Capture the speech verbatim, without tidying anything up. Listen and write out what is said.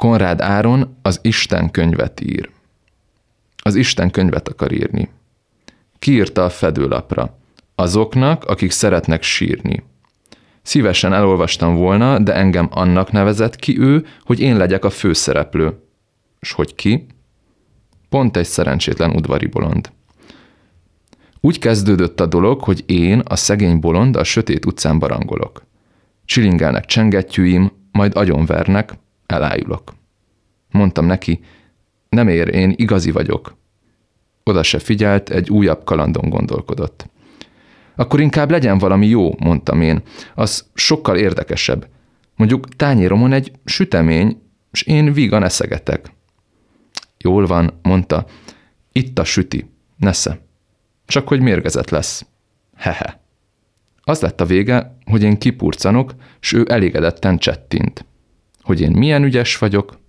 Konrád Áron Az Isten könyvet ír. Az Isten könyvet akar írni. Kiírta a fedőlapra. Azoknak, akik szeretnek sírni. Szívesen elolvastam volna, de engem annak nevezett ki ő, hogy én legyek a főszereplő. S hogy ki? Pont egy szerencsétlen udvari bolond. Úgy kezdődött a dolog, hogy én, a szegény bolond, a sötét utcán barangolok. Csilingelnek csengettyűim, majd agyonvernek, elájulok. Mondtam neki, nem ér, én igazi vagyok. Oda se figyelt, egy újabb kalandon gondolkodott. Akkor inkább legyen valami jó, mondtam én, az sokkal érdekesebb. Mondjuk tányéromon egy sütemény, és én vígan eszegetek. Jól van, mondta, itt a süti, nesze. Csak hogy mérgezett lesz. Hehe. Az lett a vége, hogy én kipurcanok, s ő elégedetten csettint. Hogy én milyen ügyes vagyok,